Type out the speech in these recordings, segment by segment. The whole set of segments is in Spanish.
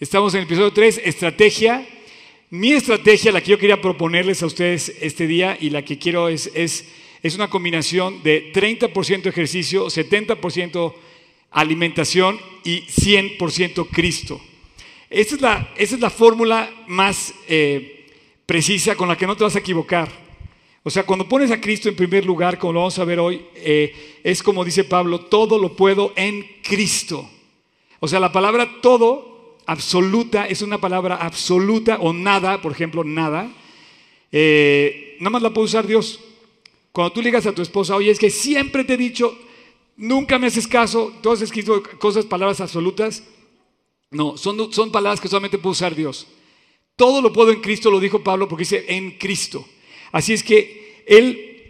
Estamos en el episodio 3, estrategia. Mi estrategia, la que yo quería proponerles a ustedes este día y la que quiero es una combinación de 30% ejercicio, 70% alimentación y 100% Cristo. Esa es la fórmula más precisa con la que no te vas a equivocar. O sea, cuando pones a Cristo en primer lugar, como lo vamos a ver hoy, es como dice Pablo, todo lo puedo en Cristo. O sea, la palabra todo, absoluta, es una palabra absoluta o nada, por ejemplo, nada. Nada más la puede usar Dios. Cuando tú le digas a tu esposa, oye, es que siempre te he dicho, nunca me haces caso, tú has escrito cosas, palabras absolutas. No, son palabras que solamente puede usar Dios. Todo lo puedo en Cristo, lo dijo Pablo, porque dice en Cristo. Así es que Él,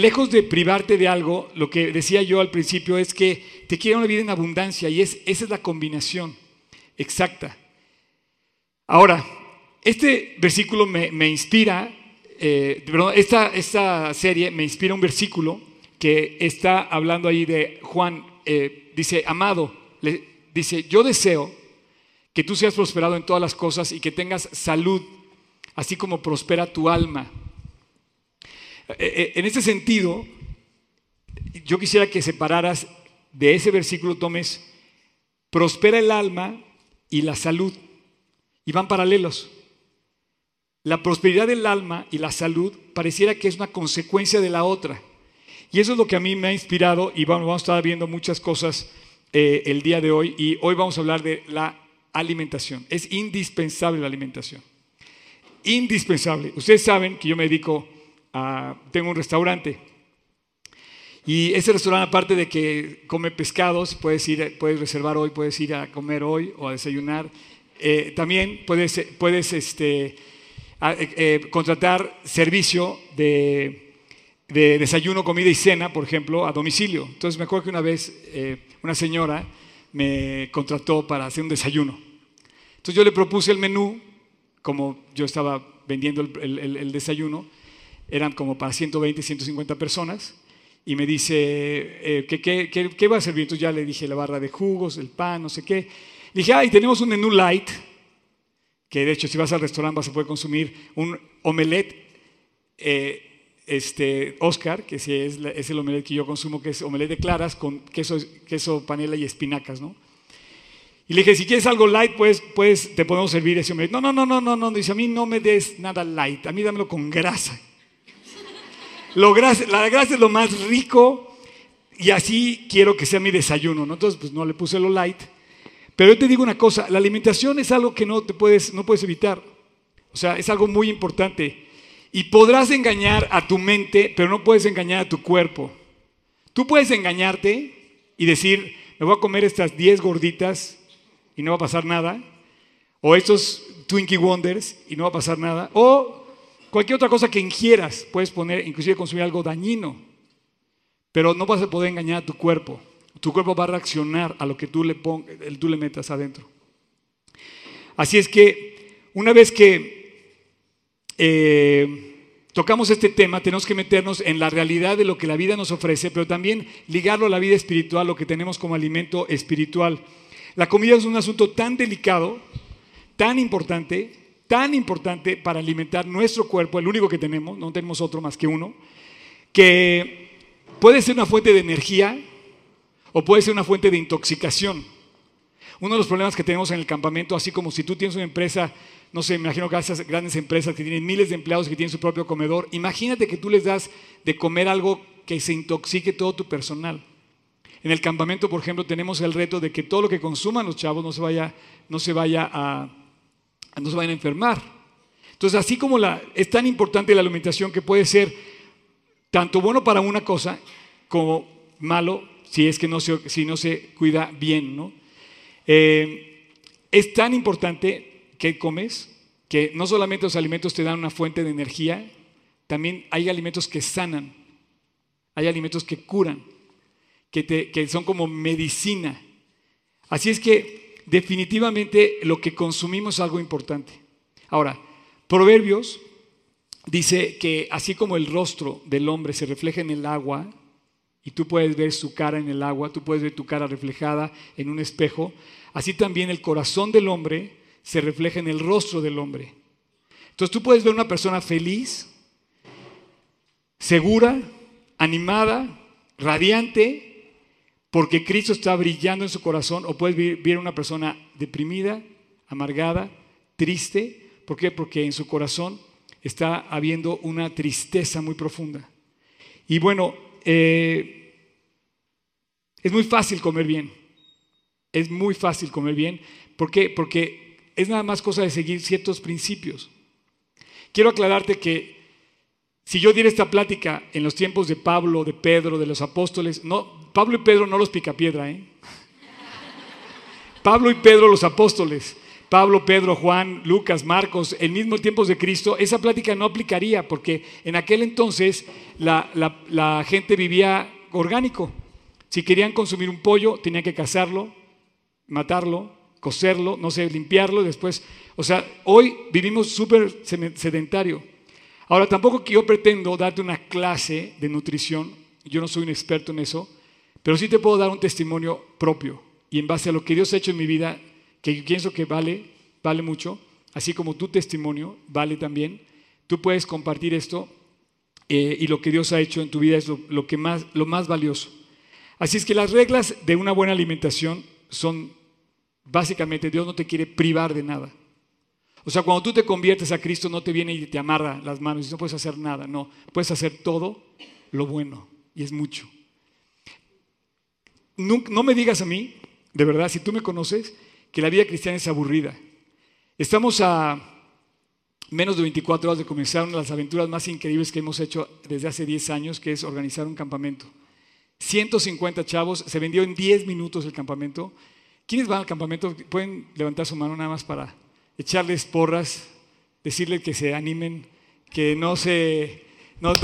lejos de privarte de algo, lo que decía yo al principio es que te quiere una vida en abundancia y esa es la combinación exacta. Ahora, este versículo me inspira, perdón, esta serie me inspira un versículo que está hablando ahí de Juan, dice, amado, dice, yo deseo que tú seas prosperado en todas las cosas y que tengas salud, así como prospera tu alma. En ese sentido, yo quisiera que separaras de ese versículo, tomes, prospera el alma y la salud, y van paralelos. La prosperidad del alma y la salud pareciera que es una consecuencia de la otra. Y eso es lo que a mí me ha inspirado, y vamos a estar viendo muchas cosas el día de hoy, y hoy vamos a hablar de la alimentación. Es indispensable la alimentación. Indispensable. Ustedes saben que yo me dedico tengo un restaurante y ese restaurante, aparte de que come pescados, puedes reservar hoy, puedes ir a comer hoy o a desayunar, también puedes contratar servicio de desayuno, comida y cena, por ejemplo, a domicilio. Entonces me acuerdo que una vez una señora me contrató para hacer un desayuno. Entonces yo le propuse el menú, como yo estaba vendiendo el desayuno. Eran como para 120, 150 personas. Y me dice, ¿qué va a servir? Entonces ya le dije la barra de jugos, el pan, no sé qué. Le dije, y tenemos un menú light, que de hecho si vas al restaurante vas a poder consumir un omelette, Oscar, que sí es el omelette que yo consumo, que es omelette de claras con queso panela y espinacas, ¿no? Y le dije, si quieres algo light, pues te podemos servir ese omelette. No, dice, a mí no me des nada light, a mí dámelo con grasa. La grasa es lo más rico y así quiero que sea mi desayuno, ¿no? Entonces, pues no le puse lo light. Pero yo te digo una cosa, la alimentación es algo que no puedes evitar. O sea, es algo muy importante. Y podrás engañar a tu mente, pero no puedes engañar a tu cuerpo. Tú puedes engañarte y decir, me voy a comer estas 10 gorditas y no va a pasar nada. O estos Twinkie Wonders y no va a pasar nada. O cualquier otra cosa que ingieras, puedes poner, inclusive consumir algo dañino, pero no vas a poder engañar a tu cuerpo. Tu cuerpo va a reaccionar a lo que tú le metas adentro. Así es que una vez que tocamos este tema, tenemos que meternos en la realidad de lo que la vida nos ofrece, pero también ligarlo a la vida espiritual, lo que tenemos como alimento espiritual. La comida es un asunto tan delicado, tan importante para alimentar nuestro cuerpo, el único que tenemos, no tenemos otro más que uno, que puede ser una fuente de energía o puede ser una fuente de intoxicación. Uno de los problemas que tenemos en el campamento, así como si tú tienes una empresa, no sé, me imagino que esas grandes empresas que tienen miles de empleados que tienen su propio comedor, imagínate que tú les das de comer algo que se intoxique todo tu personal. En el campamento, por ejemplo, tenemos el reto de que todo lo que consuman los chavos no se vayan a enfermar. Entonces, así como es tan importante la alimentación que puede ser tanto bueno para una cosa como malo si no se cuida bien, ¿no? Es tan importante que comes que no solamente los alimentos te dan una fuente de energía, también hay alimentos que sanan, hay alimentos que curan, que son como medicina. Así es que definitivamente lo que consumimos es algo importante. Ahora, Proverbios dice que así como el rostro del hombre se refleja en el agua, y tú puedes ver su cara en el agua, tú puedes ver tu cara reflejada en un espejo, así también el corazón del hombre se refleja en el rostro del hombre. Entonces tú puedes ver una persona feliz, segura, animada, radiante, porque Cristo está brillando en su corazón, o puedes ver una persona deprimida, amargada, triste. ¿Por qué? Porque en su corazón está habiendo una tristeza muy profunda. Y bueno, es muy fácil comer bien. Es muy fácil comer bien. ¿Por qué? Porque es nada más cosa de seguir ciertos principios. Quiero aclararte que si yo diera esta plática en los tiempos de Pablo, de Pedro, de los apóstoles, no, Pablo y Pedro no los picapiedra, ¿eh? Pablo y Pedro, los apóstoles, Pablo, Pedro, Juan, Lucas, Marcos, en mismo tiempos de Cristo, esa plática no aplicaría, porque en aquel entonces la gente vivía orgánico. Si querían consumir un pollo, tenían que cazarlo, matarlo, cocerlo, no sé, limpiarlo y después. O sea, hoy vivimos súper sedentario. Ahora, tampoco que yo pretendo darte una clase de nutrición, yo no soy un experto en eso, pero sí te puedo dar un testimonio propio y en base a lo que Dios ha hecho en mi vida, que yo pienso que vale mucho, así como tu testimonio vale también. Tú puedes compartir esto y lo que Dios ha hecho en tu vida es lo más valioso. Así es que las reglas de una buena alimentación son básicamente: Dios no te quiere privar de nada. O sea, cuando tú te conviertes a Cristo, no te viene y te amarra las manos y no puedes hacer nada. No, puedes hacer todo lo bueno, y es mucho. No me digas a mí, de verdad, si tú me conoces, que la vida cristiana es aburrida. Estamos a menos de 24 horas de comenzar una de las aventuras más increíbles que hemos hecho desde hace 10 años, que es organizar un campamento. 150 chavos, se vendió en 10 minutos el campamento. ¿Quiénes van al campamento? Pueden levantar su mano nada más para echarles porras, decirles que se animen, que no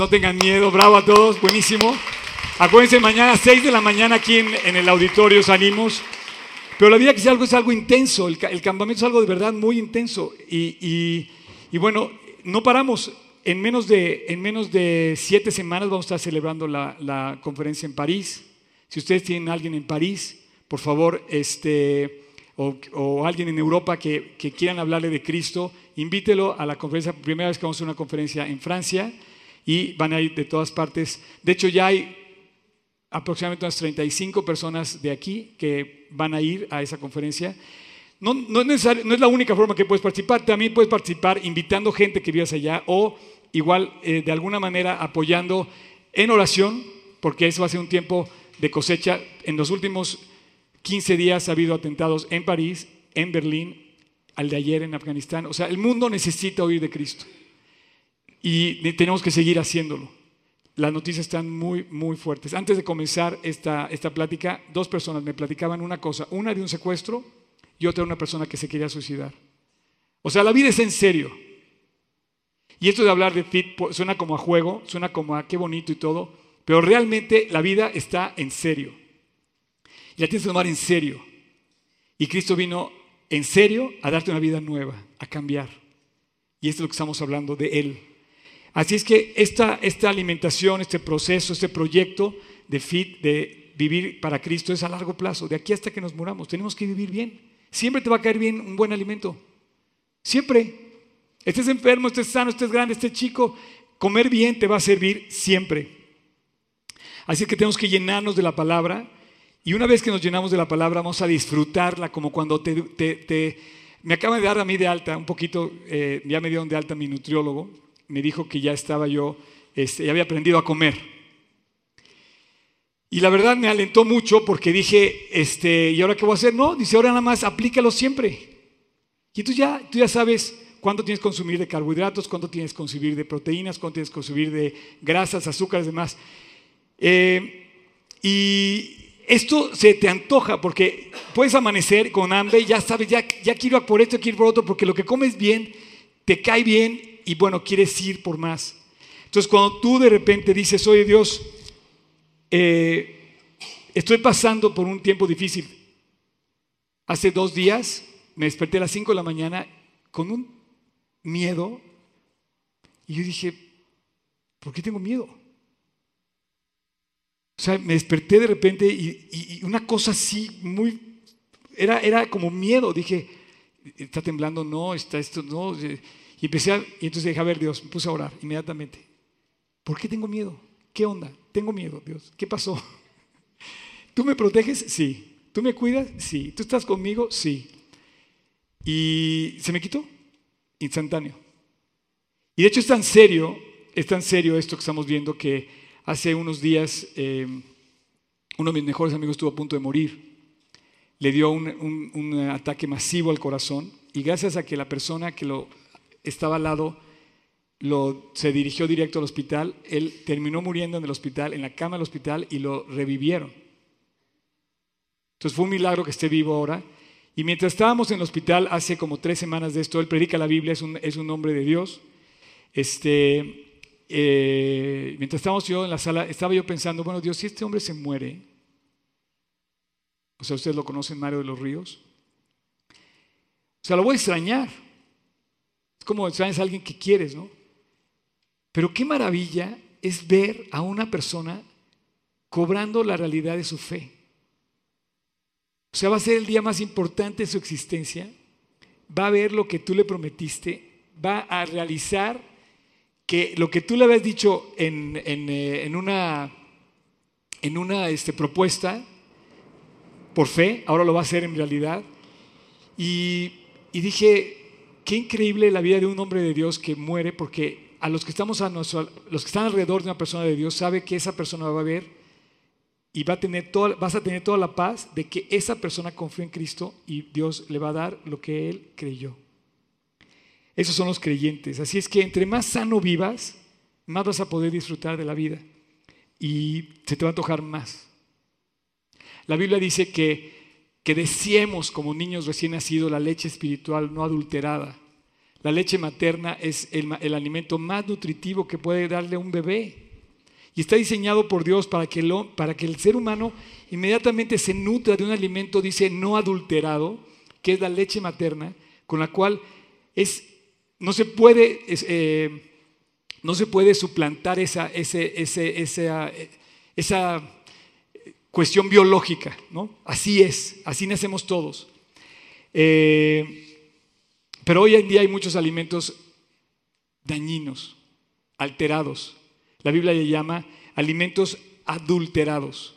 tengan miedo. Bravo a todos, buenísimo. Acuérdense, mañana 6 de la mañana aquí en el auditorio os animos. Pero la vida que es algo intenso, el campamento es algo de verdad muy intenso. Y bueno, no paramos. En menos de 7 semanas vamos a estar celebrando la conferencia en París. Si ustedes tienen a alguien en París, por favor, o alguien en Europa que quieran hablarle de Cristo, invítelo a la conferencia. Primera vez que vamos a una conferencia en Francia y van a ir de todas partes. De hecho, ya hay aproximadamente unas 35 personas de aquí que van a ir a esa conferencia. No es la única forma que puedes participar. También puedes participar invitando gente que vivas allá, o igual de alguna manera apoyando en oración, porque eso va a ser un tiempo de cosecha. En los últimos 15 días ha habido atentados en París, en Berlín, al de ayer en Afganistán. O sea, el mundo necesita oír de Cristo y tenemos que seguir haciéndolo. Las noticias están muy, muy fuertes. Antes de comenzar esta plática, 2 personas me platicaban una cosa, una de un secuestro y otra de una persona que se quería suicidar. O sea, la vida es en serio. Y esto de hablar de fit suena como a juego, suena como a qué bonito y todo, pero realmente la vida está en serio. Y la tienes que tomar en serio. Y Cristo vino en serio a darte una vida nueva, a cambiar. Y esto es lo que estamos hablando de Él. Así es que esta alimentación, este proceso, este proyecto de fit, de vivir para Cristo, es a largo plazo. De aquí hasta que nos muramos, tenemos que vivir bien. Siempre te va a caer bien un buen alimento. Siempre. Estés enfermo, estés sano, estés grande, estés chico, comer bien te va a servir siempre. Así es que tenemos que llenarnos de la palabra. Y una vez que nos llenamos de la palabra, vamos a disfrutarla como cuando me acaban de dar a mí de alta, un poquito, ya me dieron de alta mi nutriólogo. Me dijo que ya estaba yo, ya había aprendido a comer. Y la verdad me alentó mucho porque dije, ¿y ahora qué voy a hacer? No, dice, ahora nada más aplícalo siempre. Y tú ya sabes cuánto tienes que consumir de carbohidratos, cuánto tienes que consumir de proteínas, cuánto tienes que consumir de grasas, azúcares, demás. Y esto se te antoja porque puedes amanecer con hambre y ya sabes, ya quiero ir por esto, quiero ir por otro, porque lo que comes bien, te cae bien y bueno, quieres ir por más. Entonces cuando tú de repente dices, oye Dios, estoy pasando por un tiempo difícil. Hace 2 días me desperté a las 5 de la mañana con un miedo y yo dije, ¿por qué tengo miedo? O sea, me desperté de repente y una cosa así, era como miedo. Dije, ¿está temblando? No, está esto, no. Y empecé y entonces dije, a ver, Dios, me puse a orar inmediatamente. ¿Por qué tengo miedo? ¿Qué onda? Tengo miedo, Dios. ¿Qué pasó? ¿Tú me proteges? Sí. ¿Tú me cuidas? Sí. ¿Tú estás conmigo? Sí. Y se me quitó instantáneo. Y de hecho es tan serio esto que estamos viendo, que hace unos días uno de mis mejores amigos estuvo a punto de morir. Le dio un ataque masivo al corazón, y gracias a que la persona que lo estaba al lado se dirigió directo al hospital, él terminó muriendo en el hospital, en la cama del hospital, y lo revivieron. Entonces fue un milagro que esté vivo ahora. Y mientras estábamos en el hospital, hace como 3 semanas de esto, él predica la Biblia, es un hombre de Dios. Mientras estábamos yo en la sala, estaba yo pensando, bueno, Dios, si este hombre se muere, o sea, ustedes lo conocen, Mario de los Ríos, o sea, lo voy a extrañar. Es como extrañas a alguien que quieres, ¿no? Pero qué maravilla es ver a una persona cobrando la realidad de su fe. O sea, va a ser el día más importante de su existencia, va a ver lo que tú le prometiste, va a realizar que lo que tú le habías dicho en una propuesta por fe, ahora lo va a hacer en realidad. Y dije, qué increíble la vida de un hombre de Dios que muere, porque a los que estamos los que están alrededor de una persona de Dios sabe que esa persona va a ver. Y vas a tener toda la paz de que esa persona confió en Cristo y Dios le va a dar lo que él creyó. Esos son los creyentes. Así es que entre más sano vivas, más vas a poder disfrutar de la vida y se te va a antojar más. La Biblia dice que deseemos como niños recién nacidos la leche espiritual no adulterada. La leche materna es el alimento más nutritivo que puede darle un bebé. Y está diseñado por Dios para que el ser humano inmediatamente se nutra de un alimento, dice, no adulterado, que es la leche materna, con la cual no se puede suplantar esa cuestión biológica, ¿no? Así es, así nacemos todos. Pero hoy en día hay muchos alimentos dañinos, alterados. La Biblia le llama alimentos adulterados.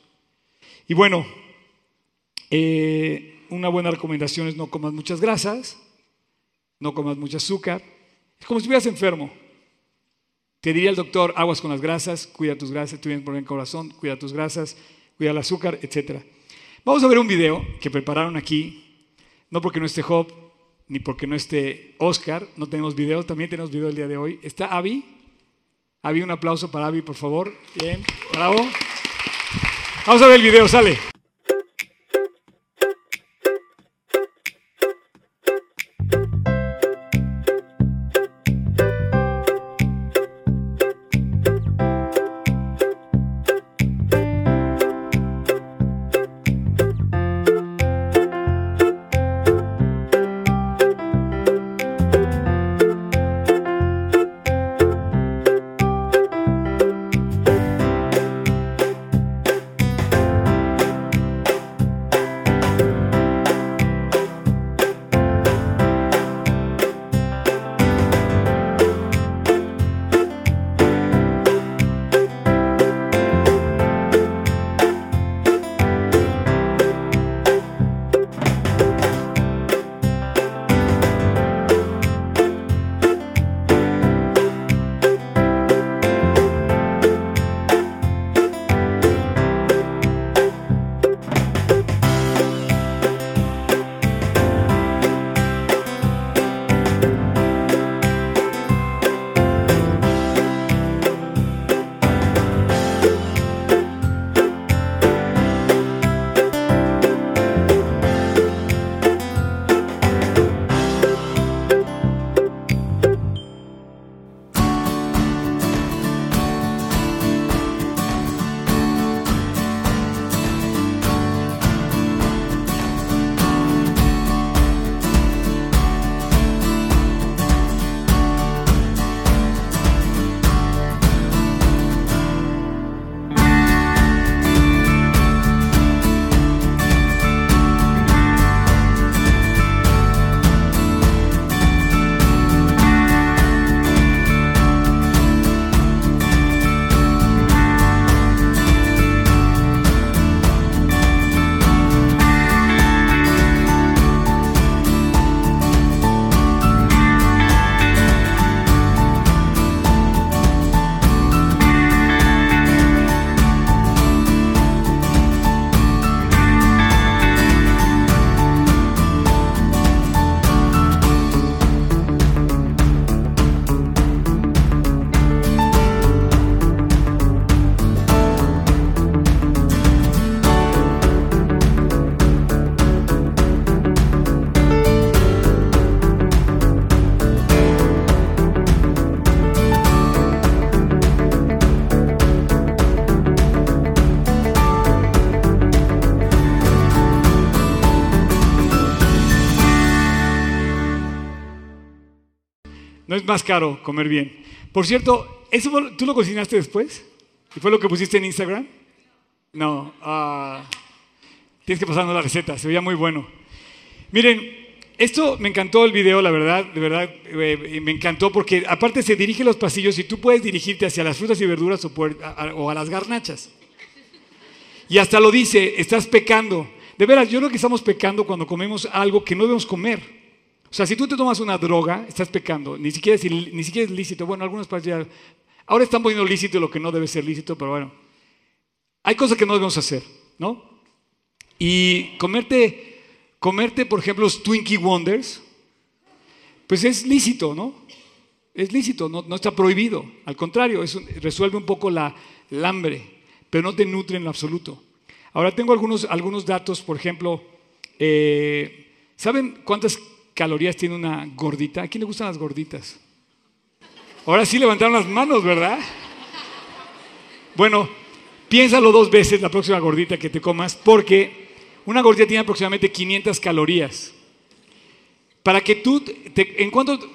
Y bueno, una buena recomendación es no comas muchas grasas, no comas mucho azúcar. Es como si estuvieras enfermo. Te diría el doctor, aguas con las grasas, cuida tus grasas, tú tienes problema de corazón, cuida tus grasas, cuida el azúcar, etc. Vamos a ver un video que prepararon aquí, no porque no esté Job, ni porque no esté Oscar, no tenemos video, también tenemos video el día de hoy. Está Abby. Había un aplauso para Abby, por favor. Bien, bravo. Vamos a ver el video, sale. No es más caro comer bien. Por cierto, ¿eso tú lo cocinaste después? ¿Y fue lo que pusiste en Instagram? No. Tienes que pasarnos la receta, se veía muy bueno. Miren, esto me encantó el video, la verdad, de verdad, me encantó porque aparte se dirige los pasillos y tú puedes dirigirte hacia las frutas y verduras o a las garnachas. Y hasta lo dice, estás pecando. De veras, yo creo que estamos pecando cuando comemos algo que no debemos comer. O sea, si tú te tomas una droga, estás pecando. Ni siquiera es lícito. Bueno, algunos países ya... Ahora están poniendo lícito lo que no debe ser lícito, pero bueno. Hay cosas que no debemos hacer, ¿no? Y comerte, por ejemplo, los Twinkie Wonders, pues es lícito, ¿no? Es lícito, no está prohibido. Al contrario, resuelve un poco el hambre, pero no te nutre en lo absoluto. Ahora tengo algunos datos, por ejemplo, ¿saben cuántas calorías tiene una gordita? ¿A quién le gustan las gorditas? Ahora sí levantaron las manos, ¿verdad? Bueno, piénsalo dos veces la próxima gordita que te comas, porque... una gordita tiene aproximadamente 500 calorías. Para que tú,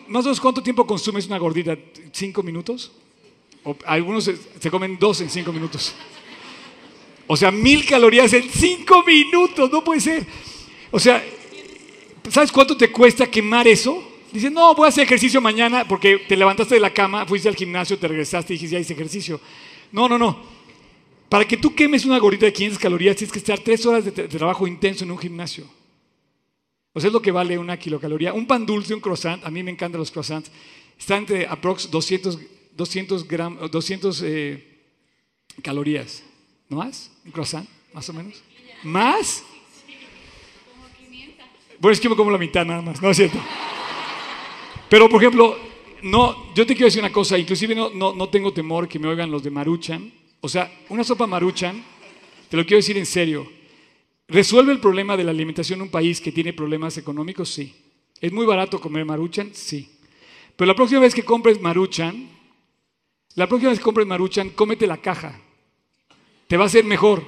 más o menos, ¿cuánto tiempo consumes una gordita? ¿5 minutos? O algunos se comen 2 en 5 minutos. O sea, 1000 calorías en 5 minutos, no puede ser. O sea, ¿sabes cuánto te cuesta quemar eso? Dices, no, voy a hacer ejercicio mañana porque te levantaste de la cama, fuiste al gimnasio, te regresaste y dijiste, ya hice ejercicio. No. Para que tú quemes una gordita de 500 calorías tienes que estar 3 horas de trabajo intenso en un gimnasio. O sea, es lo que vale una kilocaloría. Un pan dulce, un croissant, a mí me encantan los croissants, está entre aprox 200 calorías. ¿No más? ¿Un croissant? ¿Más o menos? ¿Más? Como 500. Bueno, es que me como la mitad nada más, ¿no es cierto? Pero, por ejemplo, no, yo te quiero decir una cosa, inclusive no tengo temor que me oigan los de Maruchan. O sea, una sopa Maruchan, te lo quiero decir en serio, ¿resuelve el problema de la alimentación en un país que tiene problemas económicos? Sí. ¿Es muy barato comer Maruchan? Sí. Pero la próxima vez que compres Maruchan, cómete la caja. Te va a ser mejor.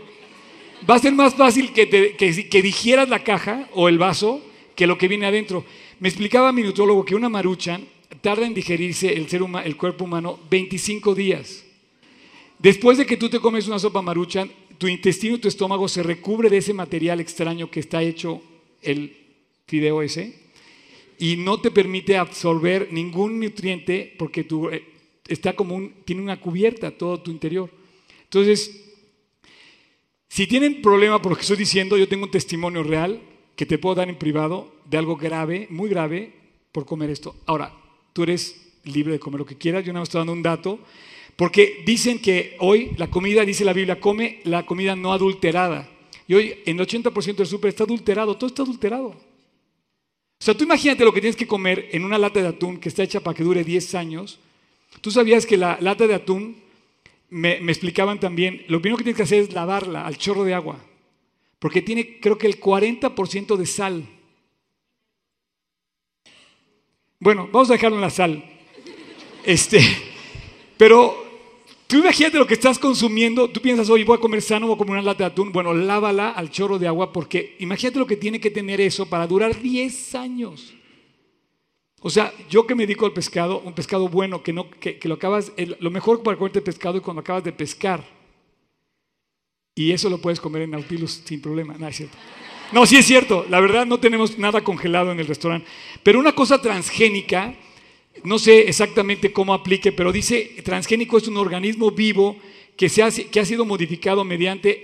Va a ser más fácil que digieras la caja o el vaso que lo que viene adentro. Me explicaba mi nutrólogo que una Maruchan tarda en digerirse el cuerpo humano 25 días. Después de que tú te comes una sopa Maruchan, tu intestino y tu estómago se recubre de ese material extraño que está hecho el fideo ese y no te permite absorber ningún nutriente porque tiene una cubierta todo tu interior. Entonces, si tienen problema por lo que estoy diciendo, yo tengo un testimonio real que te puedo dar en privado de algo grave, muy grave, por comer esto. Ahora, tú eres libre de comer lo que quieras, yo nada más estoy dando un dato. Porque dicen que hoy la comida, dice la Biblia, come la comida no adulterada. Y hoy en el 80% del súper está adulterado, todo está adulterado. O sea, tú imagínate lo que tienes que comer en una lata de atún que está hecha para que dure 10 años. Tú sabías que la lata de atún, me explicaban también, lo primero que tienes que hacer es lavarla al chorro de agua. Porque tiene creo que el 40% de sal. Bueno, vamos a dejarlo en la sal. Pero tú imagínate lo que estás consumiendo, tú piensas, oye, voy a comer sano, voy a comer una lata de atún, bueno, lávala al chorro de agua porque imagínate lo que tiene que tener eso para durar 10 años. O sea, yo que me dedico al pescado, un pescado bueno, que lo acabas, lo mejor para comerte pescado es cuando acabas de pescar. Y eso lo puedes comer en Nautilus sin problema, no es cierto. No, sí es cierto, la verdad no tenemos nada congelado en el restaurante. Pero una cosa transgénica... No sé exactamente cómo aplique, pero dice, transgénico es un organismo vivo que ha sido modificado mediante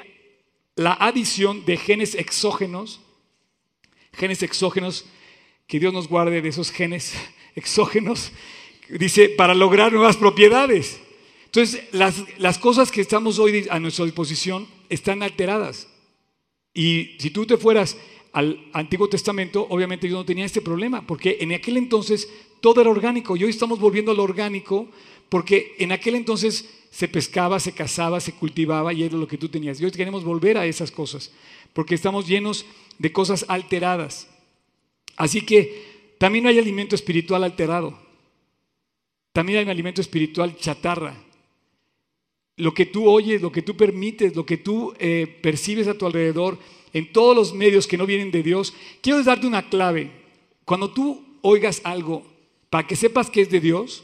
la adición de genes exógenos, que Dios nos guarde de esos genes exógenos, dice, para lograr nuevas propiedades. Entonces, las cosas que estamos hoy a nuestra disposición están alteradas. Y si tú te fueras al Antiguo Testamento, obviamente ellos no tenían este problema, porque en aquel entonces todo era orgánico y hoy estamos volviendo a lo orgánico porque en aquel entonces se pescaba, se cazaba, se cultivaba y era lo que tú tenías. Y hoy queremos volver a esas cosas porque estamos llenos de cosas alteradas. Así que también hay alimento espiritual alterado, también hay alimento espiritual chatarra. Lo que tú oyes, lo que tú permites, lo que tú percibes a tu alrededor, en todos los medios que no vienen de Dios. Quiero darte una clave. Cuando tú oigas algo para que sepas que es de Dios.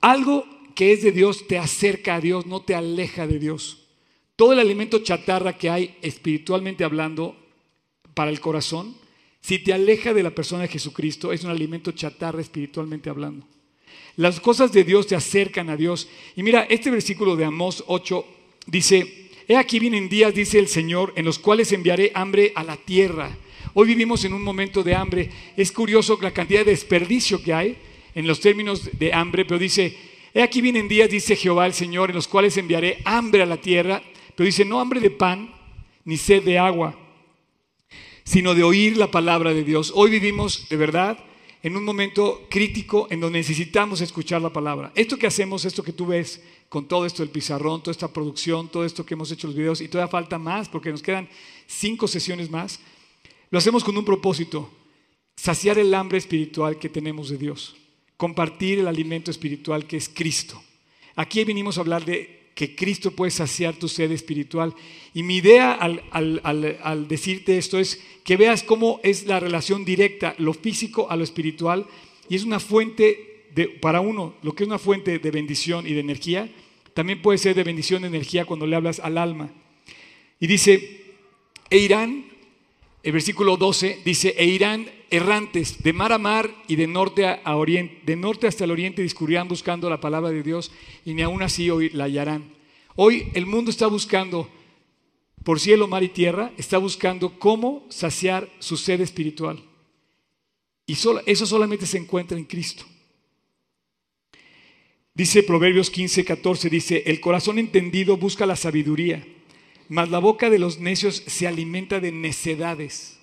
Algo que es de Dios te acerca a Dios, no te aleja de Dios. Todo el alimento chatarra que hay espiritualmente hablando para el corazón, si te aleja de la persona de Jesucristo, es un alimento chatarra espiritualmente hablando. Las cosas de Dios te acercan a Dios. Y mira, este versículo de Amós 8 dice: he aquí vienen días, dice el Señor, en los cuales enviaré hambre a la tierra. Hoy vivimos en un momento de hambre. Es curioso la cantidad de desperdicio que hay en los términos de hambre, pero dice: he aquí vienen días, dice Jehová el Señor, en los cuales enviaré hambre a la tierra, pero dice no hambre de pan ni sed de agua, sino de oír la palabra de Dios. Hoy vivimos de verdad en un momento crítico en donde necesitamos escuchar la palabra. Esto que hacemos, esto que tú ves con todo esto del pizarrón, toda esta producción, todo esto que hemos hecho los videos, y todavía falta más porque nos quedan 5 sesiones más, lo hacemos con un propósito: saciar el hambre espiritual que tenemos de Dios, compartir el alimento espiritual que es Cristo. Aquí vinimos a hablar de que Cristo puede saciar tu sed espiritual, y mi idea al decirte esto es que veas cómo es la relación directa, lo físico a lo espiritual, y es una fuente para uno, lo que es una fuente de bendición y de energía, también puede ser de bendición de energía cuando le hablas al alma. Y dice, e irán, el versículo 12 dice, e irán errantes de mar a mar y de norte a oriente, de norte hasta el oriente discurrirán buscando la palabra de Dios, y ni aún así hoy la hallarán. Hoy el mundo está buscando, por cielo, mar y tierra, está buscando cómo saciar su sed espiritual, y eso solamente se encuentra en Cristo. Dice Proverbios 15:14, dice: el corazón entendido busca la sabiduría, mas la boca de los necios se alimenta de necedades.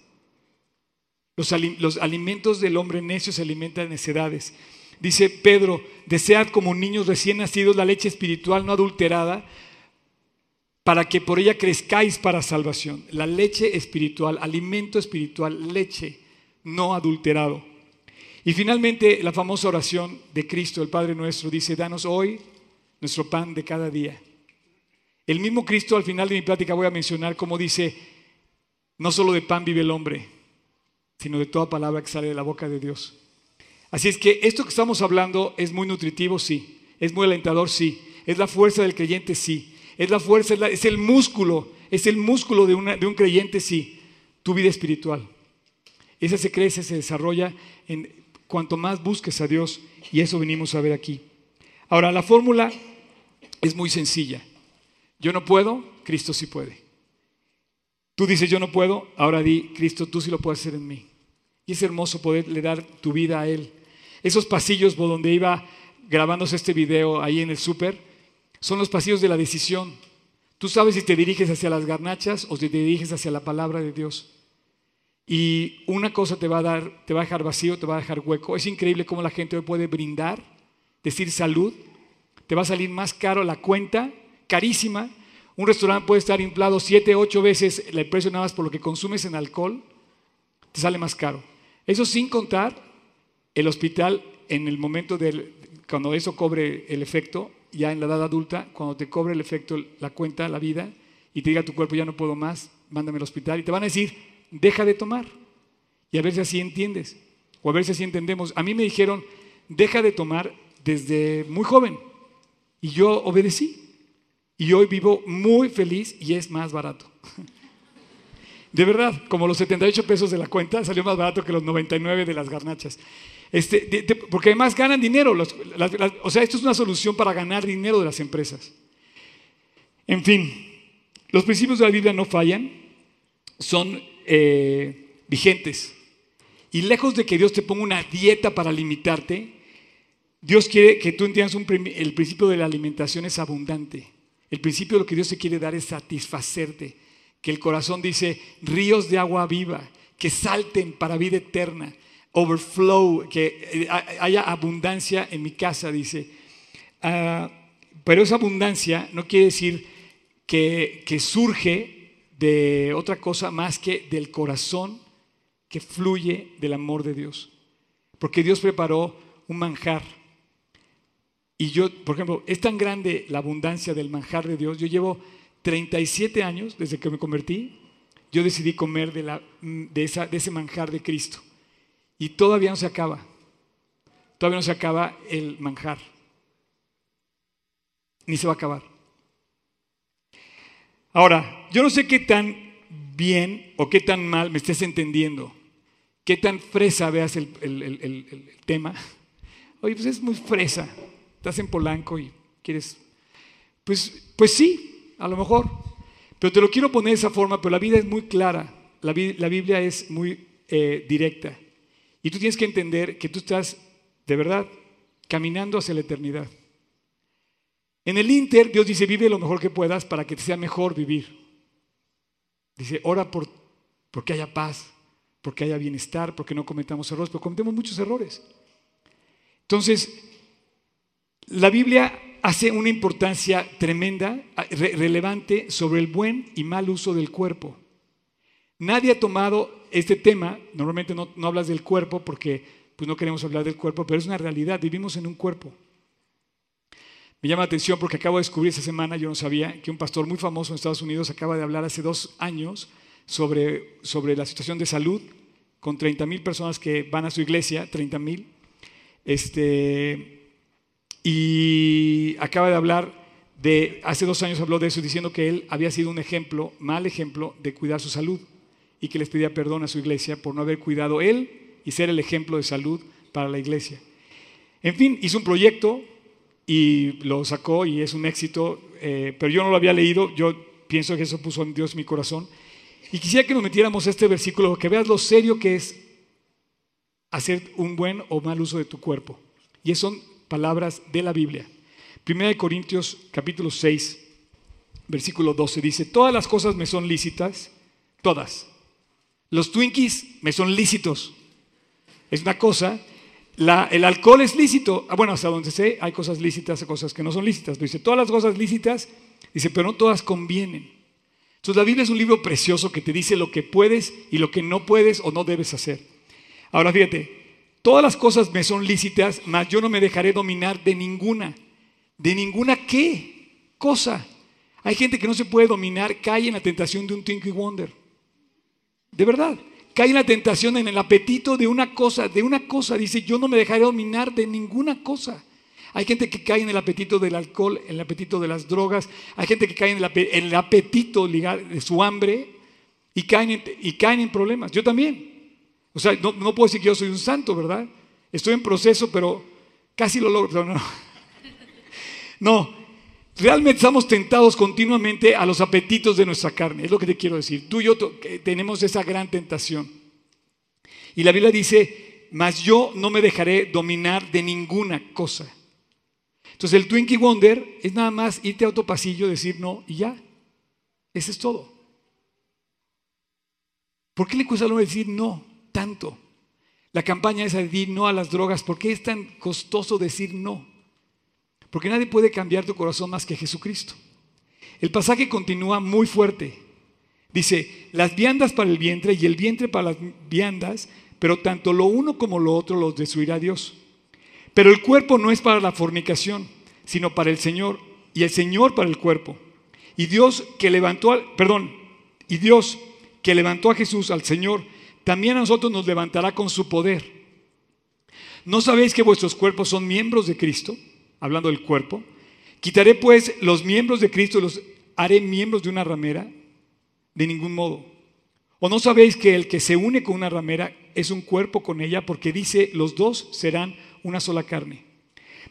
Los alimentos del hombre necio se alimentan de necedades. Dice Pedro: desead como niños recién nacidos la leche espiritual no adulterada, para que por ella crezcáis para salvación. La leche espiritual, alimento espiritual, leche no adulterado. Y finalmente la famosa oración de Cristo, el Padre Nuestro, dice: danos hoy nuestro pan de cada día. El mismo Cristo, al final de mi plática voy a mencionar cómo dice: no solo de pan vive el hombre, sino de toda palabra que sale de la boca de Dios. Así es que esto que estamos hablando es muy nutritivo, sí. Es muy alentador, sí. Es la fuerza del creyente, sí. Es la fuerza, es el músculo de un creyente, sí. Tu vida espiritual. Esa se crece, se desarrolla en cuanto más busques a Dios, y eso venimos a ver aquí. Ahora, la fórmula es muy sencilla. Yo no puedo, Cristo sí puede. Tú dices: yo no puedo, ahora di: Cristo, tú sí lo puedes hacer en mí. Y es hermoso poderle dar tu vida a Él. Esos pasillos por donde iba grabándose este video ahí en el súper, son los pasillos de la decisión. Tú sabes si te diriges hacia las garnachas o si te diriges hacia la palabra de Dios. Y una cosa te va a dejar vacío, te va a dejar hueco. Es increíble cómo la gente hoy puede brindar, decir salud, te va a salir más caro la cuenta, carísima. Un restaurante puede estar inflado 7, 8 veces el precio nada más por lo que consumes en alcohol, te sale más caro. Eso sin contar el hospital en el momento cuando eso cobre el efecto, ya en la edad adulta, cuando te cobre el efecto la cuenta, la vida, y te diga tu cuerpo: ya no puedo más, mándame al hospital. Y te van a decir: deja de tomar. Y a ver si así entiendes, o a ver si así entendemos. A mí me dijeron: deja de tomar desde muy joven. Y yo obedecí. Y hoy vivo muy feliz y es más barato. De verdad, como los 78 pesos de la cuenta salió más barato que los 99 de las garnachas. Porque además ganan dinero. O sea, esto es una solución para ganar dinero de las empresas. En fin, los principios de la Biblia no fallan, son vigentes. Y lejos de que Dios te ponga una dieta para limitarte, Dios quiere que tú entiendas el principio de la alimentación es abundante. El principio de lo que Dios te quiere dar es satisfacerte, que el corazón dice: ríos de agua viva, que salten para vida eterna, overflow, que haya abundancia en mi casa, dice. Pero esa abundancia no quiere decir que surge de otra cosa más que del corazón que fluye del amor de Dios. Porque Dios preparó un manjar. Y yo, por ejemplo, es tan grande la abundancia del manjar de Dios. Yo llevo 37 años desde que me convertí. Yo decidí comer de ese manjar de Cristo. Y todavía no se acaba. Todavía no se acaba el manjar. Ni se va a acabar. Ahora, yo no sé qué tan bien o qué tan mal me estés entendiendo. Qué tan fresa veas el tema. Oye, pues es muy fresa. Estás en Polanco y quieres... Pues sí, a lo mejor. Pero te lo quiero poner de esa forma, pero la vida es muy clara. La Biblia es muy directa. Y tú tienes que entender que tú estás, de verdad, caminando hacia la eternidad. En el ínter, Dios dice, vive lo mejor que puedas para que te sea mejor vivir. Dice, ora porque haya paz, porque haya bienestar, porque no cometamos errores, pero cometemos muchos errores. Entonces, la Biblia hace una importancia tremenda, relevante, sobre el buen y mal uso del cuerpo. Nadie ha tomado este tema, normalmente no hablas del cuerpo porque pues no queremos hablar del cuerpo, pero es una realidad, vivimos en un cuerpo. Me llama la atención porque acabo de descubrir esta semana, yo no sabía, que un pastor muy famoso en Estados Unidos acaba de hablar hace 2 años sobre la situación de salud, con 30,000 personas que van a su iglesia, 30,000, y acaba de hablar hace 2 años habló de eso diciendo que él había sido un ejemplo, mal ejemplo, de cuidar su salud y que les pedía perdón a su iglesia por no haber cuidado él y ser el ejemplo de salud para la iglesia. En fin, hizo un proyecto y lo sacó y es un éxito, pero yo no lo había leído, yo pienso que eso puso en Dios mi corazón y quisiera que nos metiéramos a este versículo, que veas lo serio que es hacer un buen o mal uso de tu cuerpo. Y eso son palabras de la Biblia. 1 Corintios capítulo 6, versículo 12 dice, todas las cosas me son lícitas, todas. Los Twinkies me son lícitos. Es una cosa, el alcohol es lícito. Bueno, hasta donde sé, hay cosas lícitas y cosas que no son lícitas. Pero dice, todas las cosas lícitas, dice, pero no todas convienen. Entonces la Biblia es un libro precioso que te dice lo que puedes y lo que no puedes o no debes hacer. Ahora fíjate, todas las cosas me son lícitas, mas yo no me dejaré dominar de ninguna. ¿De ninguna qué? Cosa. Hay gente que no se puede dominar, cae en la tentación de un Twinkie Wonder. De verdad, cae en la tentación, en el apetito de una cosa. De una cosa, dice, yo no me dejaré dominar de ninguna cosa. Hay gente que cae en el apetito del alcohol, en el apetito de las drogas. Hay gente que cae en el apetito de su hambre y caen en problemas. Yo también. O sea, no puedo decir que yo soy un santo, ¿verdad? Estoy en proceso, pero casi lo logro. No, realmente estamos tentados continuamente a los apetitos de nuestra carne. Es lo que te quiero decir. Tú y yo tenemos esa gran tentación. Y la Biblia dice, mas yo no me dejaré dominar de ninguna cosa. Entonces el Twinkie Wonder es nada más irte a otro pasillo, decir no y ya. Ese es todo. ¿Por qué le cuesta al hombre decir no? Tanto. La campaña es decir no a las drogas. ¿Por qué es tan costoso decir no? Porque nadie puede cambiar tu corazón más que Jesucristo. El pasaje continúa muy fuerte. Dice, las viandas para el vientre y el vientre para las viandas, pero tanto lo uno como lo otro los destruirá Dios. Pero el cuerpo no es para la fornicación, sino para el Señor, y el Señor para el cuerpo. Y Dios que levantó a Jesús, al Señor, también a nosotros nos levantará con su poder. ¿No sabéis que vuestros cuerpos son miembros de Cristo? Hablando del cuerpo. ¿Quitaré pues los miembros de Cristo y los haré miembros de una ramera? De ningún modo. ¿O no sabéis que el que se une con una ramera es un cuerpo con ella? Porque dice, los dos serán una sola carne.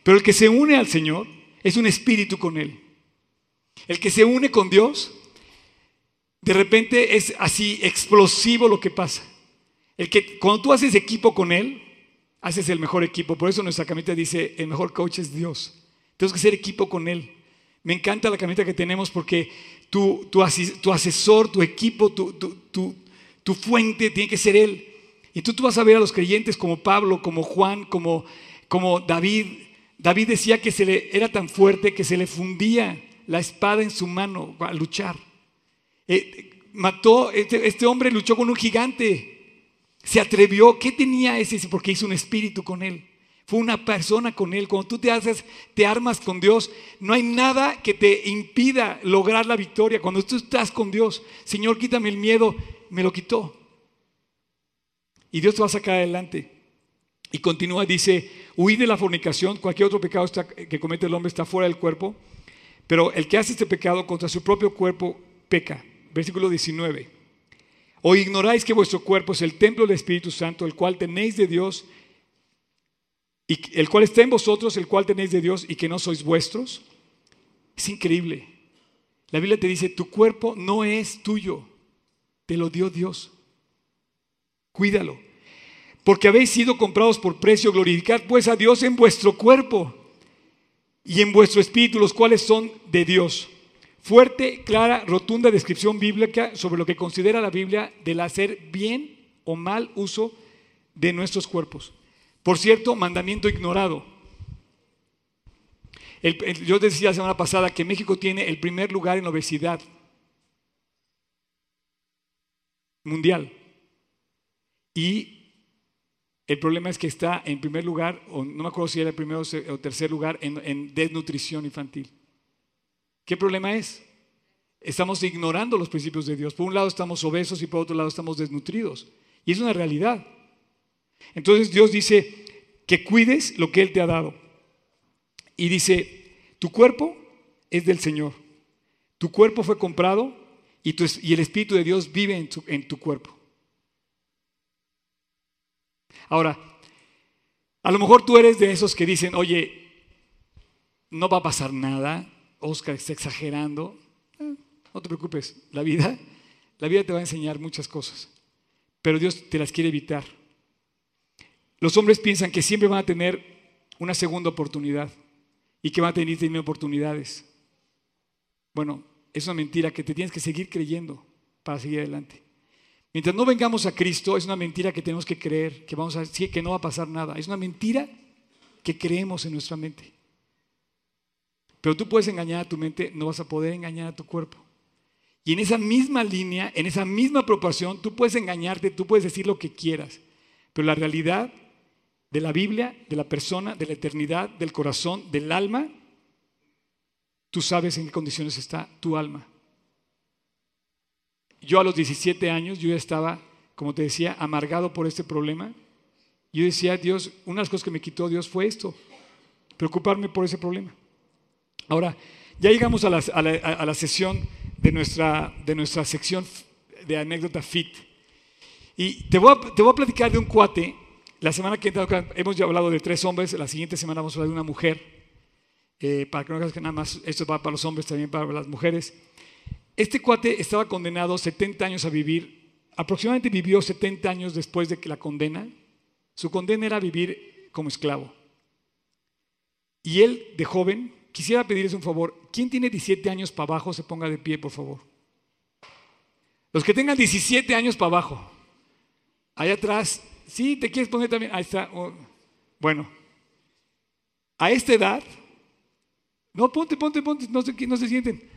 Pero el que se une al Señor es un espíritu con Él. El que se une con Dios, de repente es así explosivo lo que pasa. El que cuando tú haces equipo con Él, haces el mejor equipo. Por eso nuestra camioneta dice, el mejor coach es Dios. Tienes que hacer equipo con Él. Me encanta la camioneta que tenemos porque tu asesor, tu equipo, tu fuente tiene que ser Él. Y tú vas a ver a los creyentes como Pablo, como Juan, como David. David decía que era tan fuerte que se le fundía la espada en su mano al luchar. Este hombre luchó con un gigante. Se atrevió. ¿Qué tenía ese? Porque hizo un espíritu con Él. Fue una persona con Él. Cuando tú te armas con Dios, no hay nada que te impida lograr la victoria. Cuando tú estás con Dios, Señor, quítame el miedo, me lo quitó. Y Dios te va a sacar adelante. Y continúa, dice, huid de la fornicación. Cualquier otro pecado que comete el hombre está fuera del cuerpo, pero el que hace este pecado contra su propio cuerpo peca. Versículo 19. ¿O ignoráis que vuestro cuerpo es el templo del Espíritu Santo, el cual tenéis de Dios, y el cual está en vosotros, el cual tenéis de Dios, y que no sois vuestros? Es increíble. La Biblia te dice, tu cuerpo no es tuyo, te lo dio Dios. Cuídalo, porque habéis sido comprados por precio. Glorificad pues a Dios en vuestro cuerpo y en vuestro espíritu, los cuales son de Dios. Fuerte, clara, rotunda descripción bíblica sobre lo que considera la Biblia del hacer bien o mal uso de nuestros cuerpos. Por cierto, mandamiento ignorado. Yo decía la semana pasada que México tiene el primer lugar en obesidad mundial. Y el problema es que está en primer lugar, o no me acuerdo si era el primero o tercer lugar, en desnutrición infantil. ¿Qué problema es? Estamos ignorando los principios de Dios. Por un lado estamos obesos y por otro lado estamos desnutridos. Y es una realidad. Entonces Dios dice que cuides lo que Él te ha dado. Y dice, tu cuerpo es del Señor. Tu cuerpo fue comprado y el Espíritu de Dios vive en tu cuerpo. Ahora, a lo mejor tú eres de esos que dicen, oye, no va a pasar nada, Oscar está exagerando. No te preocupes, la vida te va a enseñar muchas cosas, pero Dios te las quiere evitar. Los hombres piensan que siempre van a tener una segunda oportunidad y que van a tener oportunidades. Bueno, es una mentira que te tienes que seguir creyendo para seguir adelante. Mientras no vengamos a Cristo, es una mentira que tenemos que creer, que vamos a decir que no va a pasar nada. Es una mentira que creemos en nuestra mente. Pero tú puedes engañar a tu mente, no vas a poder engañar a tu cuerpo. Y en esa misma línea, en esa misma proporción, tú puedes engañarte, tú puedes decir lo que quieras. Pero la realidad de la Biblia, de la persona, de la eternidad, del corazón, del alma, tú sabes en qué condiciones está tu alma. Yo a los 17 años, yo ya estaba, como te decía, amargado por este problema. Yo decía, Dios, una de las cosas que me quitó Dios fue esto, preocuparme por ese problema. Ahora, ya llegamos a la sesión de nuestra sección de anécdota fit. Y te voy a platicar de un cuate. La semana que hemos ya hablado de 3 hombres, la siguiente semana vamos a hablar de una mujer. Para que no hagas que nada más, esto va para los hombres, también para las mujeres. Este cuate estaba condenado 70 años a vivir, aproximadamente vivió 70 años después de que la condena. Su condena era vivir como esclavo. Y él, de joven, quisiera pedirles un favor. ¿Quién tiene 17 años para abajo? Se ponga de pie, por favor. Los que tengan 17 años para abajo. Allá atrás, sí, te quieres poner también. Ahí está. Bueno, a esta edad, no, ponte, no se sienten.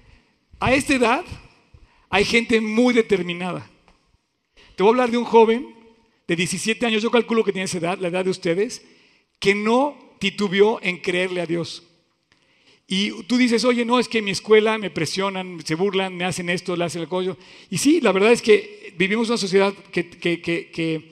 A esta edad hay gente muy determinada. Te voy a hablar de un joven de 17 años, yo calculo que tiene esa edad, la edad de ustedes, que no titubeó en creerle a Dios. Y tú dices, oye, no, es que en mi escuela me presionan, se burlan, me hacen esto, le hacen el coño. Y sí, la verdad es que vivimos una sociedad que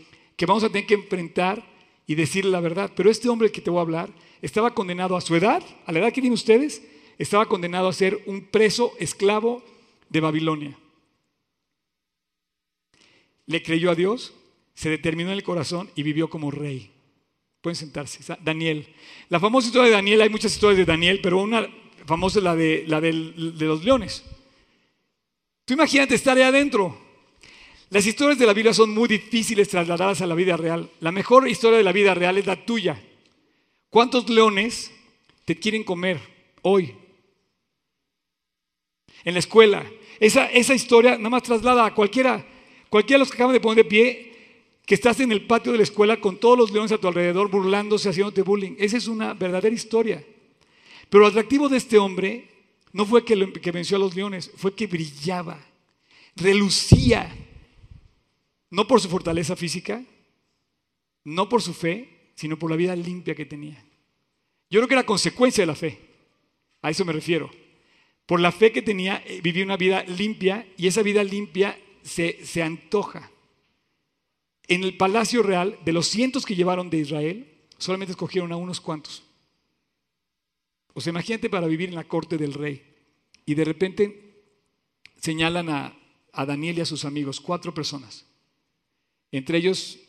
vamos a tener que enfrentar y decirle la verdad. Pero este hombre que te voy a hablar estaba condenado a su edad, a la edad que tienen ustedes, estaba condenado a ser un preso esclavo de Babilonia. Le creyó a Dios, se determinó en el corazón y vivió como rey. Pueden sentarse. Daniel. La famosa historia de Daniel, hay muchas historias de Daniel, pero una famosa es la de los leones. Tú imagínate estar ahí adentro. Las historias de la Biblia son muy difíciles trasladadas a la vida real. La mejor historia de la vida real es la tuya. ¿Cuántos leones te quieren comer hoy? En la escuela, esa historia nada más traslada a cualquiera de los que acaban de poner de pie, que estás en el patio de la escuela con todos los leones a tu alrededor burlándose, haciéndote bullying. Esa es una verdadera historia. Pero lo atractivo de este hombre no fue que venció a los leones, fue que brillaba, relucía, no por su fortaleza física, no por su fe, sino por la vida limpia que tenía. Yo creo que era consecuencia de la fe, a eso me refiero. Por la fe que tenía, vivía una vida limpia y esa vida limpia se antoja. En el palacio real, de los cientos que llevaron de Israel, Solamente escogieron a unos cuantos. O sea, imagínate para vivir en la corte del rey. Y de repente señalan a Daniel y a sus amigos, 4 personas. Entre ellos,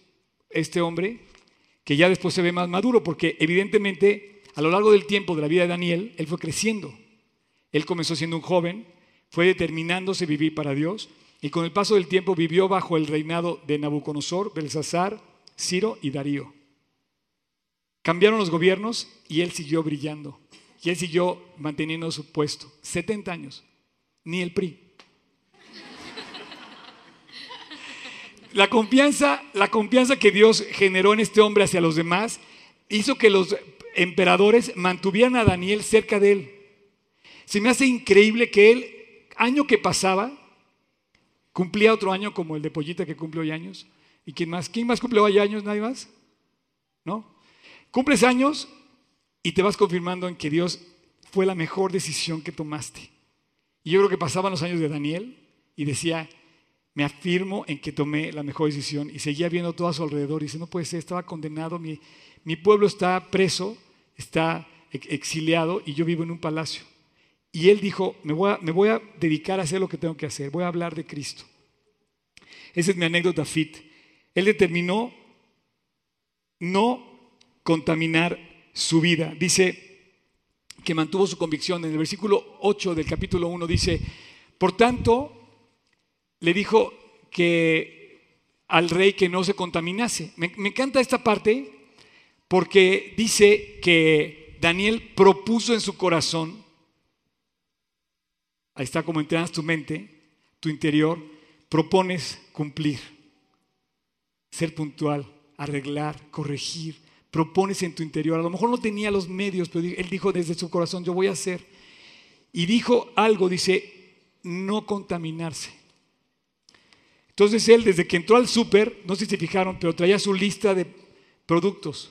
este hombre, que ya después se ve más maduro, porque evidentemente a lo largo del tiempo de la vida de Daniel, él fue creciendo. Él comenzó siendo un joven, fue determinándose a vivir para Dios, y con el paso del tiempo vivió bajo el reinado de Nabucodonosor, Belsasar, Ciro y Darío. Cambiaron los gobiernos y él siguió brillando. Y él siguió manteniendo su puesto. 70 años. Ni el PRI. La confianza que Dios generó en este hombre hacia los demás hizo que los emperadores mantuvieran a Daniel cerca de él. Se me hace increíble que él, año que pasaba, cumplía otro año como el de Pollita que cumple hoy años. ¿Y quién más? ¿Quién más cumple hoy años? ¿Nadie más? ¿No? Cumples años y te vas confirmando en que Dios fue la mejor decisión que tomaste. Y yo creo que pasaban los años de Daniel y decía... Me afirmo en que tomé la mejor decisión, y seguía viendo todo a su alrededor y dice, no puede ser, estaba condenado, mi pueblo está preso, está exiliado y yo vivo en un palacio. Y él dijo, me voy a dedicar a hacer lo que tengo que hacer, voy a hablar de Cristo. Esa es mi anécdota fit. Él determinó no contaminar su vida. Dice que mantuvo su convicción. En el versículo 8 del capítulo 1 dice, por tanto... Le dijo que al rey que no se contaminase. Me encanta esta parte porque dice que Daniel propuso en su corazón, ahí está como entrenas tu mente, tu interior, propones cumplir, ser puntual, arreglar, corregir, propones en tu interior. A lo mejor no tenía los medios, pero él dijo desde su corazón, yo voy a hacer. Y dijo algo, dice, no contaminarse. Entonces él, desde que entró al súper, no sé si se fijaron, pero traía su lista de productos.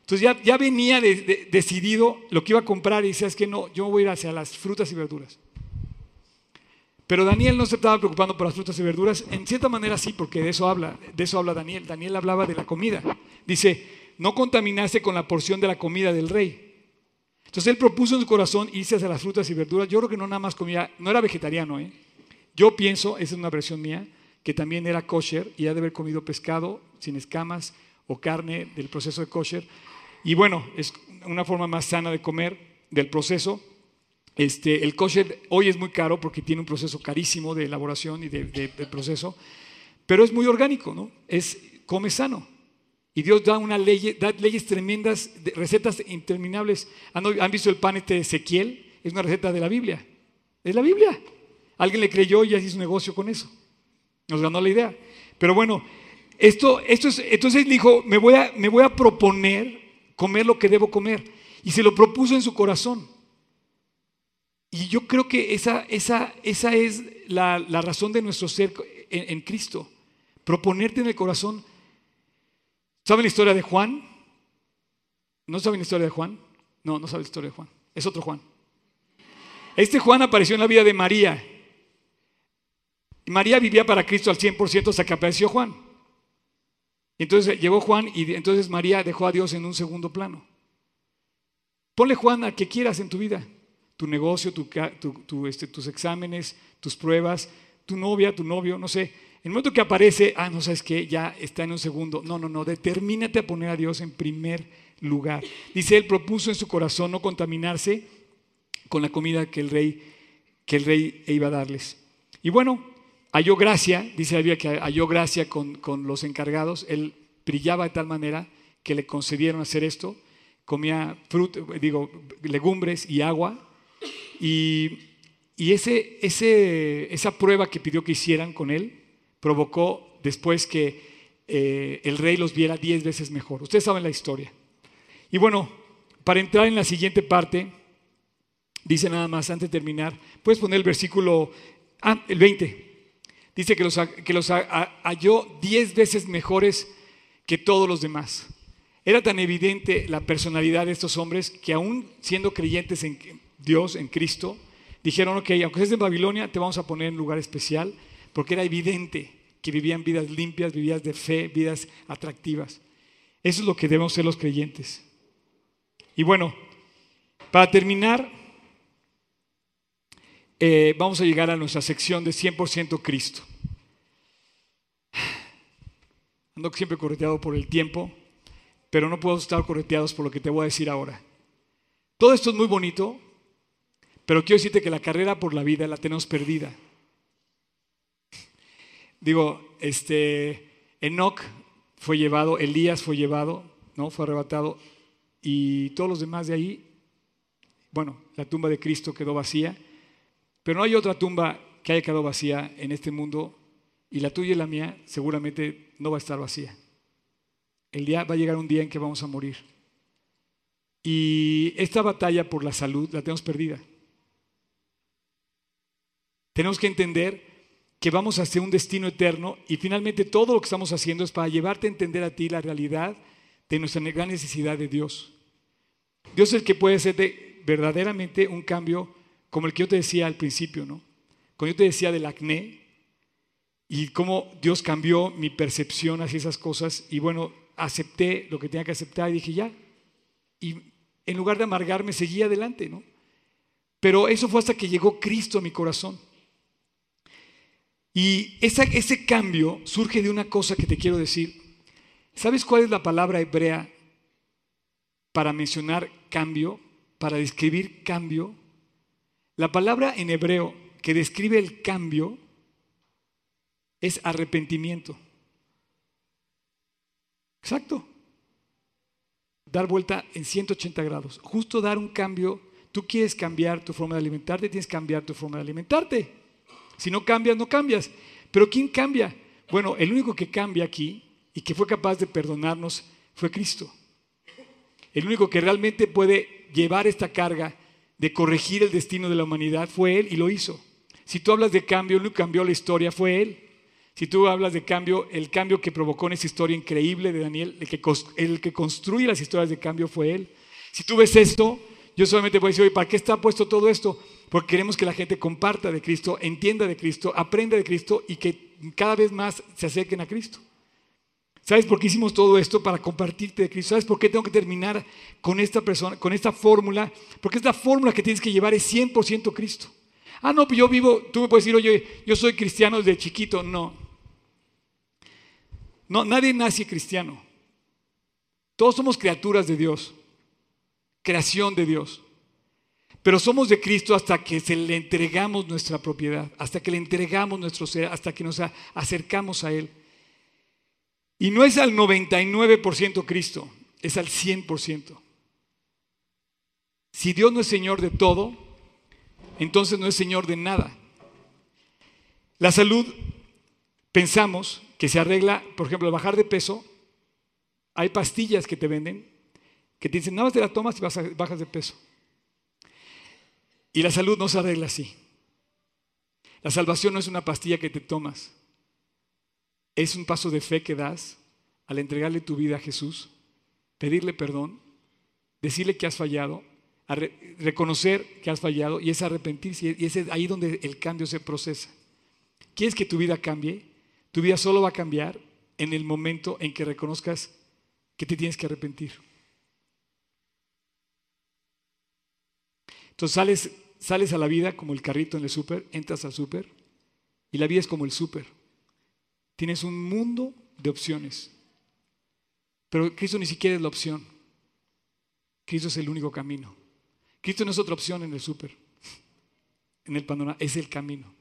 Entonces ya venía decidido lo que iba a comprar y decía, es que no, yo voy a ir hacia las frutas y verduras. Pero Daniel no se estaba preocupando por las frutas y verduras, en cierta manera sí, porque de eso habla Daniel. Daniel hablaba de la comida. Dice, no contaminarse con la porción de la comida del rey. Entonces él propuso en su corazón irse hacia las frutas y verduras. Yo creo que no nada más comía, no era vegetariano, ¿eh? Yo pienso, esa es una versión mía, que también era kosher y ha de haber comido pescado sin escamas o carne del proceso de kosher. Y bueno, es una forma más sana de comer del proceso. El kosher hoy es muy caro porque tiene un proceso carísimo de elaboración y de proceso, pero es muy orgánico, ¿no? Come sano. Y Dios da leyes tremendas, recetas interminables. ¿Han visto el pan de Ezequiel? Es una receta de la Biblia. Es la Biblia. Alguien le creyó y así hizo negocio con eso. Nos ganó la idea. Pero bueno, entonces dijo, me voy a proponer comer lo que debo comer. Y se lo propuso en su corazón. Y yo creo que esa es la razón de nuestro ser en Cristo. Proponerte en el corazón. ¿Saben la historia de Juan? ¿No saben la historia de Juan? No, no saben la historia de Juan. Es otro Juan. Este Juan apareció en la vida de María. María vivía para Cristo al 100% hasta que apareció Juan. Entonces llegó Juan y entonces María dejó a Dios en un segundo plano. Ponle Juan a que quieras en tu vida. Tu negocio, tus exámenes, tus pruebas, tu novia, tu novio, no sé. En el momento que aparece, no sabes qué, ya está en un segundo. No, determínate a poner a Dios en primer lugar. Dice, él propuso en su corazón no contaminarse con la comida que el rey iba a darles. Y bueno, halló gracia, dice la Biblia que halló gracia con los encargados. Él brillaba de tal manera que le concedieron hacer esto. Comía legumbres y agua. Y esa prueba que pidió que hicieran con él provocó después que el rey los viera 10 veces mejor. Ustedes saben la historia. Y bueno, para entrar en la siguiente parte, dice nada más antes de terminar, puedes poner el versículo, el 20. Dice que los halló 10 veces mejores que todos los demás. Era tan evidente la personalidad de estos hombres que aún siendo creyentes en Dios, en Cristo, dijeron, ok, aunque estés en Babilonia, te vamos a poner en un lugar especial, porque era evidente que vivían vidas limpias, vidas de fe, vidas atractivas. Eso es lo que debemos ser los creyentes. Y bueno, para terminar, vamos a llegar a nuestra sección de 100% Cristo. Ando siempre correteado por el tiempo, pero no podemos estar correteados por lo que te voy a decir ahora. Todo esto es muy bonito, pero quiero decirte que la carrera por la vida la tenemos perdida. Digo, Enoc fue llevado, Elías fue llevado, ¿no? Fue arrebatado, y todos los demás de ahí, bueno, la tumba de Cristo quedó vacía, pero no hay otra tumba que haya quedado vacía en este mundo, y la tuya y la mía seguramente no va a estar vacía. El día va a llegar un día en que vamos a morir. Y esta batalla por la salud la tenemos perdida. Tenemos que entender que vamos hacia un destino eterno y finalmente todo lo que estamos haciendo es para llevarte a entender a ti la realidad de nuestra gran necesidad de Dios. Dios es el que puede hacerte verdaderamente un cambio como el que yo te decía al principio, ¿no? Cuando yo te decía del acné y cómo Dios cambió mi percepción hacia esas cosas y bueno, acepté lo que tenía que aceptar y dije ya, y en lugar de amargarme seguí adelante, ¿no? Pero eso fue hasta que llegó Cristo a mi corazón. Y ese cambio surge de una cosa que te quiero decir. ¿Sabes cuál es la palabra hebrea para mencionar cambio, para describir cambio? La palabra en hebreo que describe el cambio es arrepentimiento. Exacto. Dar vuelta en 180 grados. Justo dar un cambio. Tú quieres cambiar tu forma de alimentarte, tienes que cambiar tu forma de alimentarte. Si no cambias, no cambias. ¿Pero quién cambia? Bueno, el único que cambia aquí y que fue capaz de perdonarnos fue Cristo. El único que realmente puede llevar esta carga de corregir el destino de la humanidad fue Él y lo hizo. Si tú hablas de cambio, el único que cambió la historia fue Él. Si tú hablas de cambio, el cambio que provocó en esa historia increíble de Daniel, el que construye las historias de cambio fue él. Si tú ves esto, yo solamente voy a decir, oye, ¿para qué está puesto todo esto? Porque queremos que la gente comparta de Cristo, entienda de Cristo, aprenda de Cristo y que cada vez más se acerquen a Cristo. ¿Sabes por qué hicimos todo esto? Para compartirte de Cristo. ¿Sabes por qué tengo que terminar con esta persona, con esta fórmula? Porque esta fórmula que tienes que llevar es 100% Cristo. Ah, no, pues yo vivo, tú me puedes decir, oye, yo soy cristiano desde chiquito. No, nadie nace cristiano. Todos somos criaturas de Dios, creación de Dios. Pero somos de Cristo hasta que se le entregamos nuestra propiedad, hasta que le entregamos nuestro ser, hasta que nos acercamos a Él. Y no es al 99% Cristo, es al 100%. Si Dios no es Señor de todo, entonces no es Señor de nada. La salud, pensamos que se arregla, por ejemplo, al bajar de peso, hay pastillas que te venden, que te dicen, nada más te la tomas y bajas de peso. Y la salud no se arregla así. La salvación no es una pastilla que te tomas. Es un paso de fe que das al entregarle tu vida a Jesús, pedirle perdón, decirle que has fallado, reconocer que has fallado y es arrepentirse. Y es ahí donde el cambio se procesa. ¿Quieres que tu vida cambie? Tu vida solo va a cambiar en el momento en que reconozcas que te tienes que arrepentir. Entonces sales a la vida como el carrito en el súper, entras al súper y la vida es como el súper. Tienes un mundo de opciones, pero Cristo ni siquiera es la opción. Cristo es el único camino. Cristo no es otra opción en el súper, en el panorama, es el camino.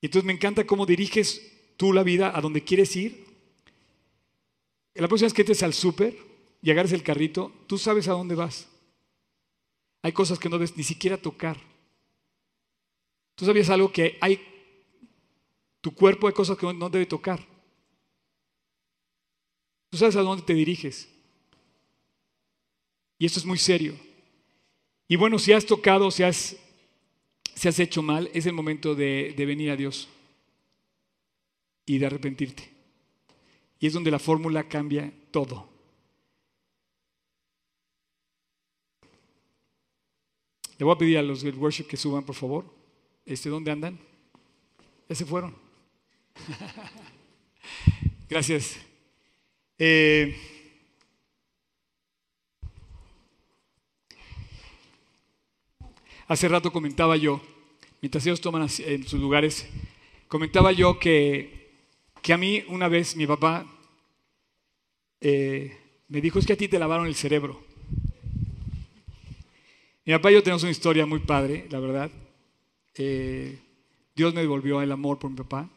Y entonces me encanta cómo diriges tú la vida a donde quieres ir. La próxima vez que entres al súper y agarres el carrito, tú sabes a dónde vas. Hay cosas que no debes ni siquiera tocar. Tú sabías algo que hay, tu cuerpo hay cosas que no debe tocar. Tú sabes a dónde te diriges. Y esto es muy serio. Y bueno, si has tocado, si has hecho mal, es el momento de venir a Dios y de arrepentirte. Y es donde la fórmula cambia todo. Le voy a pedir a los del worship que suban, por favor. ¿Dónde andan? Ya se fueron. Gracias. Hace rato comentaba yo, mientras ellos toman en sus lugares, comentaba yo que a mí una vez mi papá me dijo, es que a ti te lavaron el cerebro. Mi papá y yo tenemos una historia muy padre, la verdad. Dios me devolvió el amor por mi papá.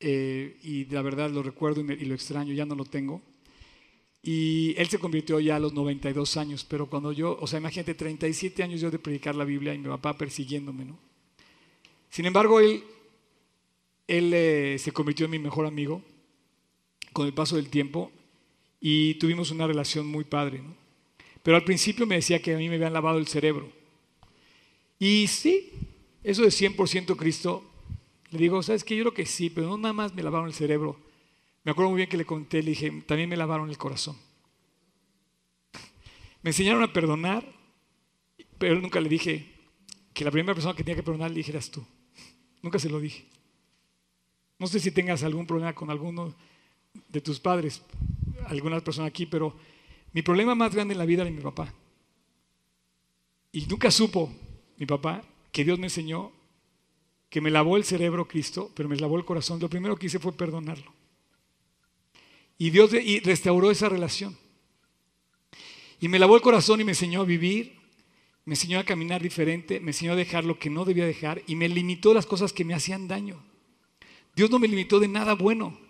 Y la verdad lo recuerdo y lo extraño, ya no lo tengo. Y él se convirtió ya a los 92 años, pero cuando yo, o sea, imagínate, 37 años yo de predicar la Biblia y mi papá persiguiéndome, ¿no? Sin embargo, él se convirtió en mi mejor amigo con el paso del tiempo y tuvimos una relación muy padre, ¿no? Pero al principio me decía que a mí me habían lavado el cerebro. Y sí, eso de 100% Cristo, le digo, ¿sabes qué? Yo creo que sí, pero no nada más me lavaron el cerebro. Me acuerdo muy bien que le conté, le dije, también me lavaron el corazón. Me enseñaron a perdonar, pero nunca le dije que la primera persona que tenía que perdonar le dije, eras tú. Nunca se lo dije. No sé si tengas algún problema con alguno de tus padres, alguna persona aquí, pero mi problema más grande en la vida era mi papá. Y nunca supo mi papá que Dios me enseñó que me lavó el cerebro Cristo, pero me lavó el corazón. Lo primero que hice fue perdonarlo. Y Dios restauró esa relación. Y me lavó el corazón y me enseñó a vivir, me enseñó a caminar diferente, me enseñó a dejar lo que no debía dejar y me limitó las cosas que me hacían daño. Dios no me limitó de nada bueno.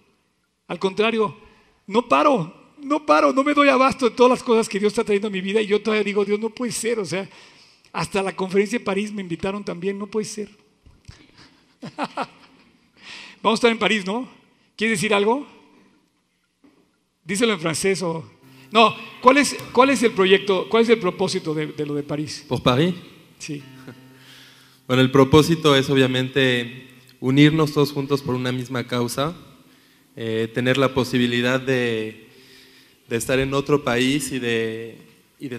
Al contrario, no paro, no me doy abasto de todas las cosas que Dios está trayendo a mi vida y yo todavía digo, Dios, no puede ser. O sea, hasta la conferencia de París me invitaron también, no puede ser. Vamos a estar en París, ¿no? ¿Quieres decir algo? Díselo en francés o... No, ¿cuál es el proyecto, cuál es el propósito de lo de París? ¿Por París? Sí. Bueno, el propósito es obviamente unirnos todos juntos por una misma causa, tener la posibilidad de estar en otro país y de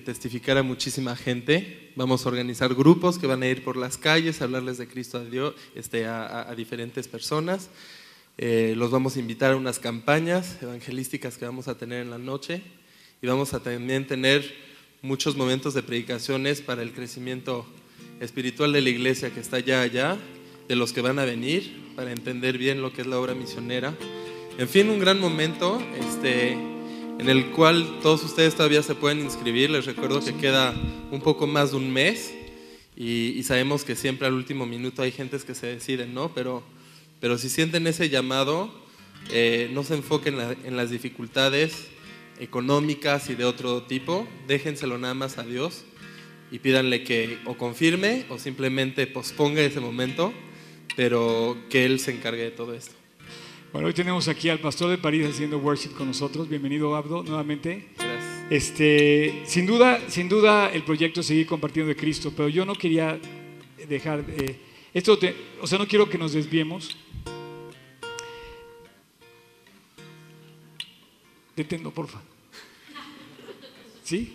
testificar a muchísima gente. Vamos a organizar grupos que van a ir por las calles a hablarles de Cristo a Dios, a diferentes personas. Los vamos a invitar a unas campañas evangelísticas que vamos a tener en la noche y vamos a también tener muchos momentos de predicaciones para el crecimiento espiritual de la iglesia que está ya allá, de los que van a venir para entender bien lo que es la obra misionera. En fin, un gran momento en el cual todos ustedes todavía se pueden inscribir. Les recuerdo que queda un poco más de un mes y sabemos que siempre al último minuto hay gentes que se deciden, ¿no? Pero si sienten ese llamado, no se enfoquen en las dificultades económicas y de otro tipo, déjenselo nada más a Dios y pídanle que o confirme o simplemente posponga ese momento, pero que Él se encargue de todo esto. Bueno, hoy tenemos aquí al pastor de París haciendo worship con nosotros. Bienvenido, Abdo, nuevamente. Gracias. Sin duda el proyecto es seguir compartiendo de Cristo, pero yo no quería dejar... no quiero que nos desviemos. Deténlo, porfa. ¿Sí?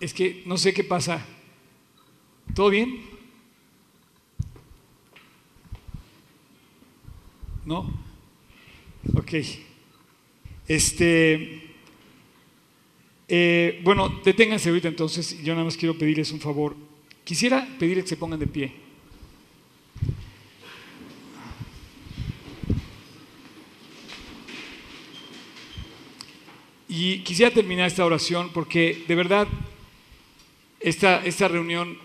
Es que no sé qué pasa. ¿Todo bien? ¿No? Ok. Bueno, deténganse ahorita entonces. Yo nada más quiero pedirles un favor. Quisiera pedirles que se pongan de pie. Y quisiera terminar esta oración porque de verdad esta reunión,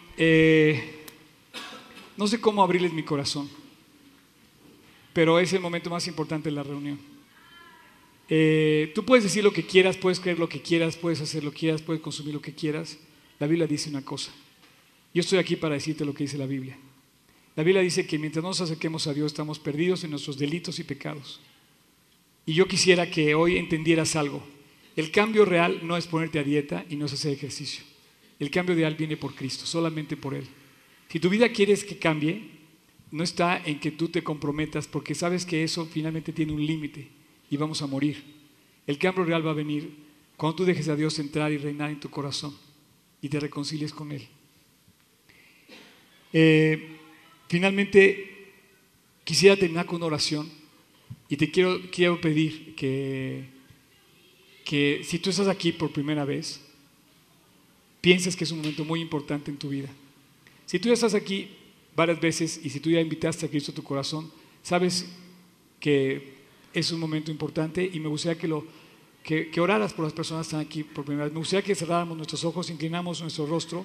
no sé cómo abrirles mi corazón, pero es el momento más importante de la reunión. Tú puedes decir lo que quieras, puedes creer lo que quieras, puedes hacer lo que quieras, puedes consumir lo que quieras. La Biblia dice una cosa. Yo estoy aquí para decirte lo que dice la Biblia. La Biblia dice que mientras nos acerquemos a Dios estamos perdidos en nuestros delitos y pecados. Y yo quisiera que hoy entendieras algo. El cambio real no es ponerte a dieta y no es hacer ejercicio. El cambio real viene por Cristo, solamente por Él. Si tu vida quieres que cambie, no está en que tú te comprometas, porque sabes que eso finalmente tiene un límite y vamos a morir. El cambio real va a venir cuando tú dejes a Dios entrar y reinar en tu corazón y te reconcilies con Él. Finalmente quisiera terminar con una oración y te quiero pedir que si tú estás aquí por primera vez, pienses que es un momento muy importante en tu vida. Si tú ya estás aquí varias veces y si tú ya invitaste a Cristo a tu corazón, sabes que es un momento importante y me gustaría que oraras por las personas que están aquí por primera vez. Me gustaría que cerráramos nuestros ojos, inclinamos nuestro rostro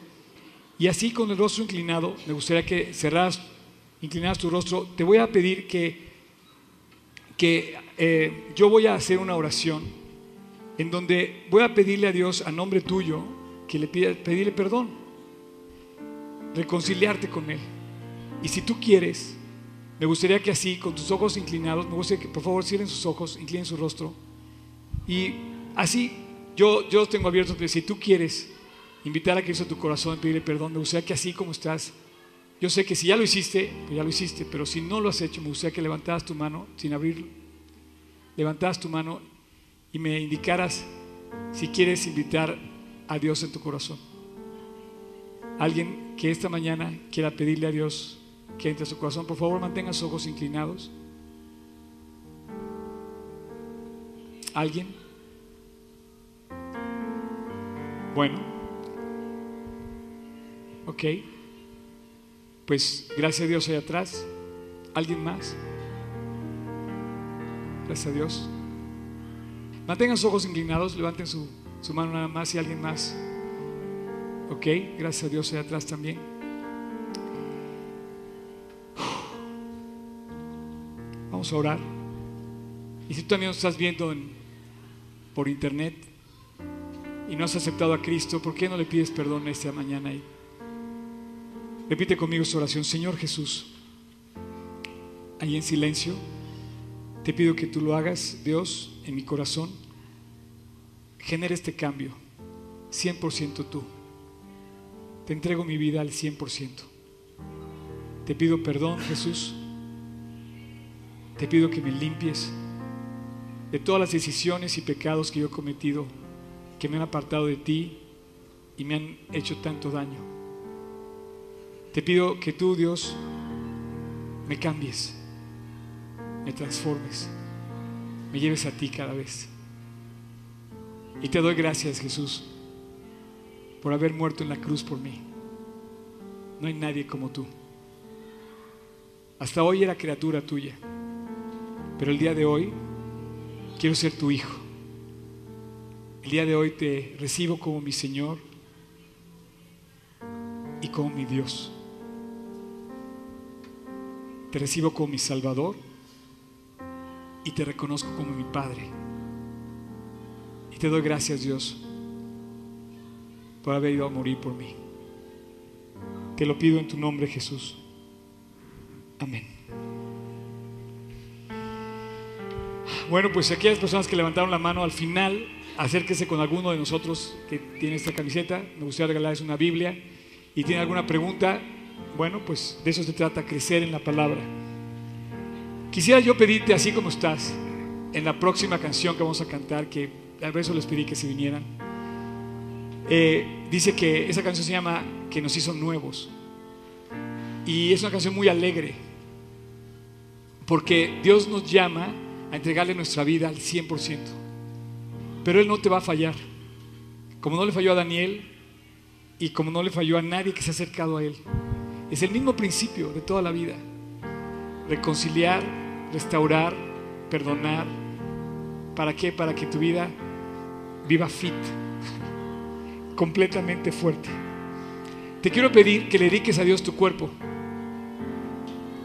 y así con el rostro inclinado, me gustaría que inclinaras tu rostro. Te voy a pedir que yo voy a hacer una oración en donde voy a pedirle a Dios a nombre tuyo que le pida pedirle perdón, reconciliarte con Él. Y si tú quieres, me gustaría que así, con tus ojos inclinados, me gustaría que por favor cierren sus ojos, inclinen su rostro. Y así, yo tengo abierto, si tú quieres invitar a Cristo a tu corazón, pedirle perdón, me gustaría que así como estás, yo sé que si ya lo hiciste, pues ya lo hiciste, pero si no lo has hecho, me gustaría que levantaras tu mano, sin abrirlo, levantaras tu mano y me indicaras si quieres invitar a Dios en tu corazón. Alguien que esta mañana quiera pedirle a Dios que entre a su corazón, por favor mantenga sus ojos inclinados. ¿Alguien? Bueno, ok, pues gracias a Dios allá atrás. ¿Alguien más? Gracias a Dios. Mantengan sus ojos inclinados, levanten su mano nada más. ¿Y alguien más? Ok, gracias a Dios allá atrás también. Vamos a orar. Y si tú también nos estás viendo por internet y no has aceptado a Cristo, ¿por qué no le pides perdón esta mañana ahí? Repite conmigo esta oración. Señor Jesús, ahí en silencio, te pido que tú lo hagas, Dios, en mi corazón. Genera este cambio, 100% tú. Te entrego mi vida al 100%. Te pido perdón, Jesús. Te pido que me limpies de todas las decisiones y pecados que yo he cometido, que me han apartado de ti y me han hecho tanto daño. Te pido que tú, Dios, me cambies, me transformes, me lleves a ti cada vez. Y te doy gracias, Jesús, por haber muerto en la cruz por mí. No hay nadie como tú. Hasta hoy era criatura tuya, pero el día de hoy quiero ser tu hijo. El día de hoy te recibo como mi Señor y como mi Dios. Te recibo como mi Salvador y te reconozco como mi Padre. Y te doy gracias, Dios, por haber ido a morir por mí. Te lo pido en tu nombre, Jesús. Amén. Bueno, pues aquí hay las personas que levantaron la mano al final, acérquese con alguno de nosotros que tiene esta camiseta. Me gustaría regalarles una Biblia. Y tiene alguna pregunta, bueno, pues de eso se trata, crecer en la palabra. Quisiera yo pedirte, así como estás, en la próxima canción que vamos a cantar, que a veces les pedí que se vinieran, dice que esa canción se llama Que nos hizo nuevos. Y es una canción muy alegre, porque Dios nos llama a entregarle nuestra vida al 100%. Pero Él no te va a fallar, como no le falló a Daniel y como no le falló a nadie que se ha acercado a Él. Es el mismo principio de toda la vida: reconciliar, restaurar, perdonar. ¿Para qué? Para que tu vida viva fit, completamente fuerte. Te quiero pedir que le dediques a Dios tu cuerpo.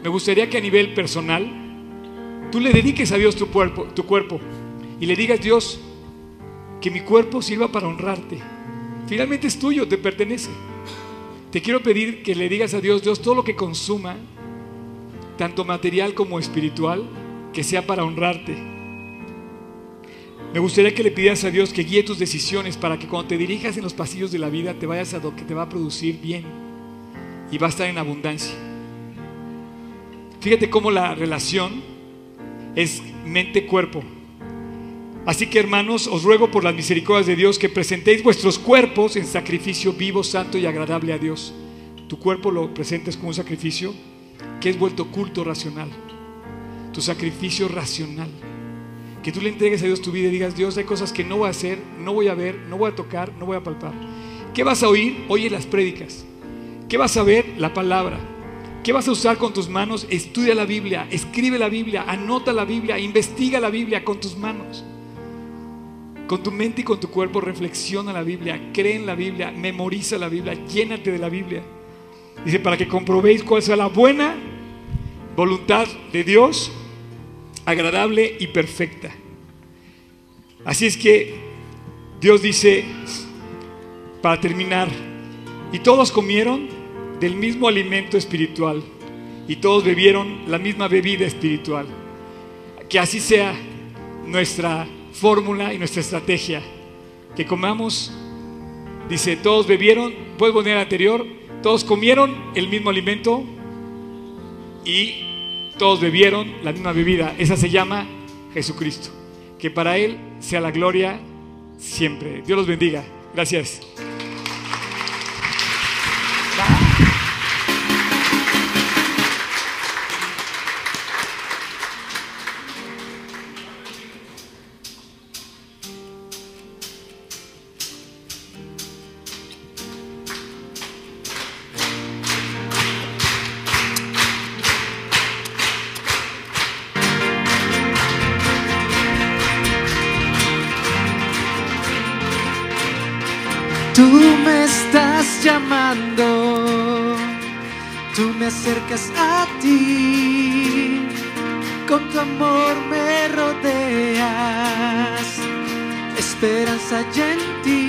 Me gustaría que a nivel personal tú le dediques a Dios tu cuerpo y le digas: Dios, que mi cuerpo sirva para honrarte. Finalmente es tuyo, te pertenece. Te quiero pedir que le digas a Dios: Dios, todo lo que consuma, tanto material como espiritual, que sea para honrarte. Me gustaría que le pidieras a Dios que guíe tus decisiones, para que cuando te dirijas en los pasillos de la vida te vayas a lo que te va a producir bien y va a estar en abundancia. Fíjate cómo la relación es mente-cuerpo. Así que, hermanos, os ruego por las misericordias de Dios que presentéis vuestros cuerpos en sacrificio vivo, santo y agradable a Dios. Tu cuerpo lo presentes como un sacrificio que es vuelto culto racional, tu sacrificio racional. Que tú le entregues a Dios tu vida y digas: Dios, hay cosas que no voy a hacer, no voy a ver, no voy a tocar, no voy a palpar, ¿Qué vas a oír? Oye las prédicas. ¿Qué vas a ver? La palabra. ¿Qué vas a usar con tus manos? Estudia la Biblia, escribe la Biblia, anota la Biblia, investiga la Biblia con tus manos. Con tu mente y con tu cuerpo reflexiona la Biblia, cree en la Biblia, memoriza la Biblia, llénate de la Biblia. Dice, para que comprobéis cuál sea la buena voluntad de Dios, agradable y perfecta. Así es que Dios dice, para terminar, y todos comieron del mismo alimento espiritual y todos bebieron la misma bebida espiritual. Que así sea nuestra fórmula y nuestra estrategia, que comamos. Dice, todos bebieron, puedes poner el anterior, todos comieron el mismo alimento y todos bebieron la misma bebida. Esa se llama Jesucristo. Que para Él sea la gloria siempre. Dios los bendiga. Gracias. Llamando, tú me acercas a ti, con tu amor me rodeas, esperanza ya en ti.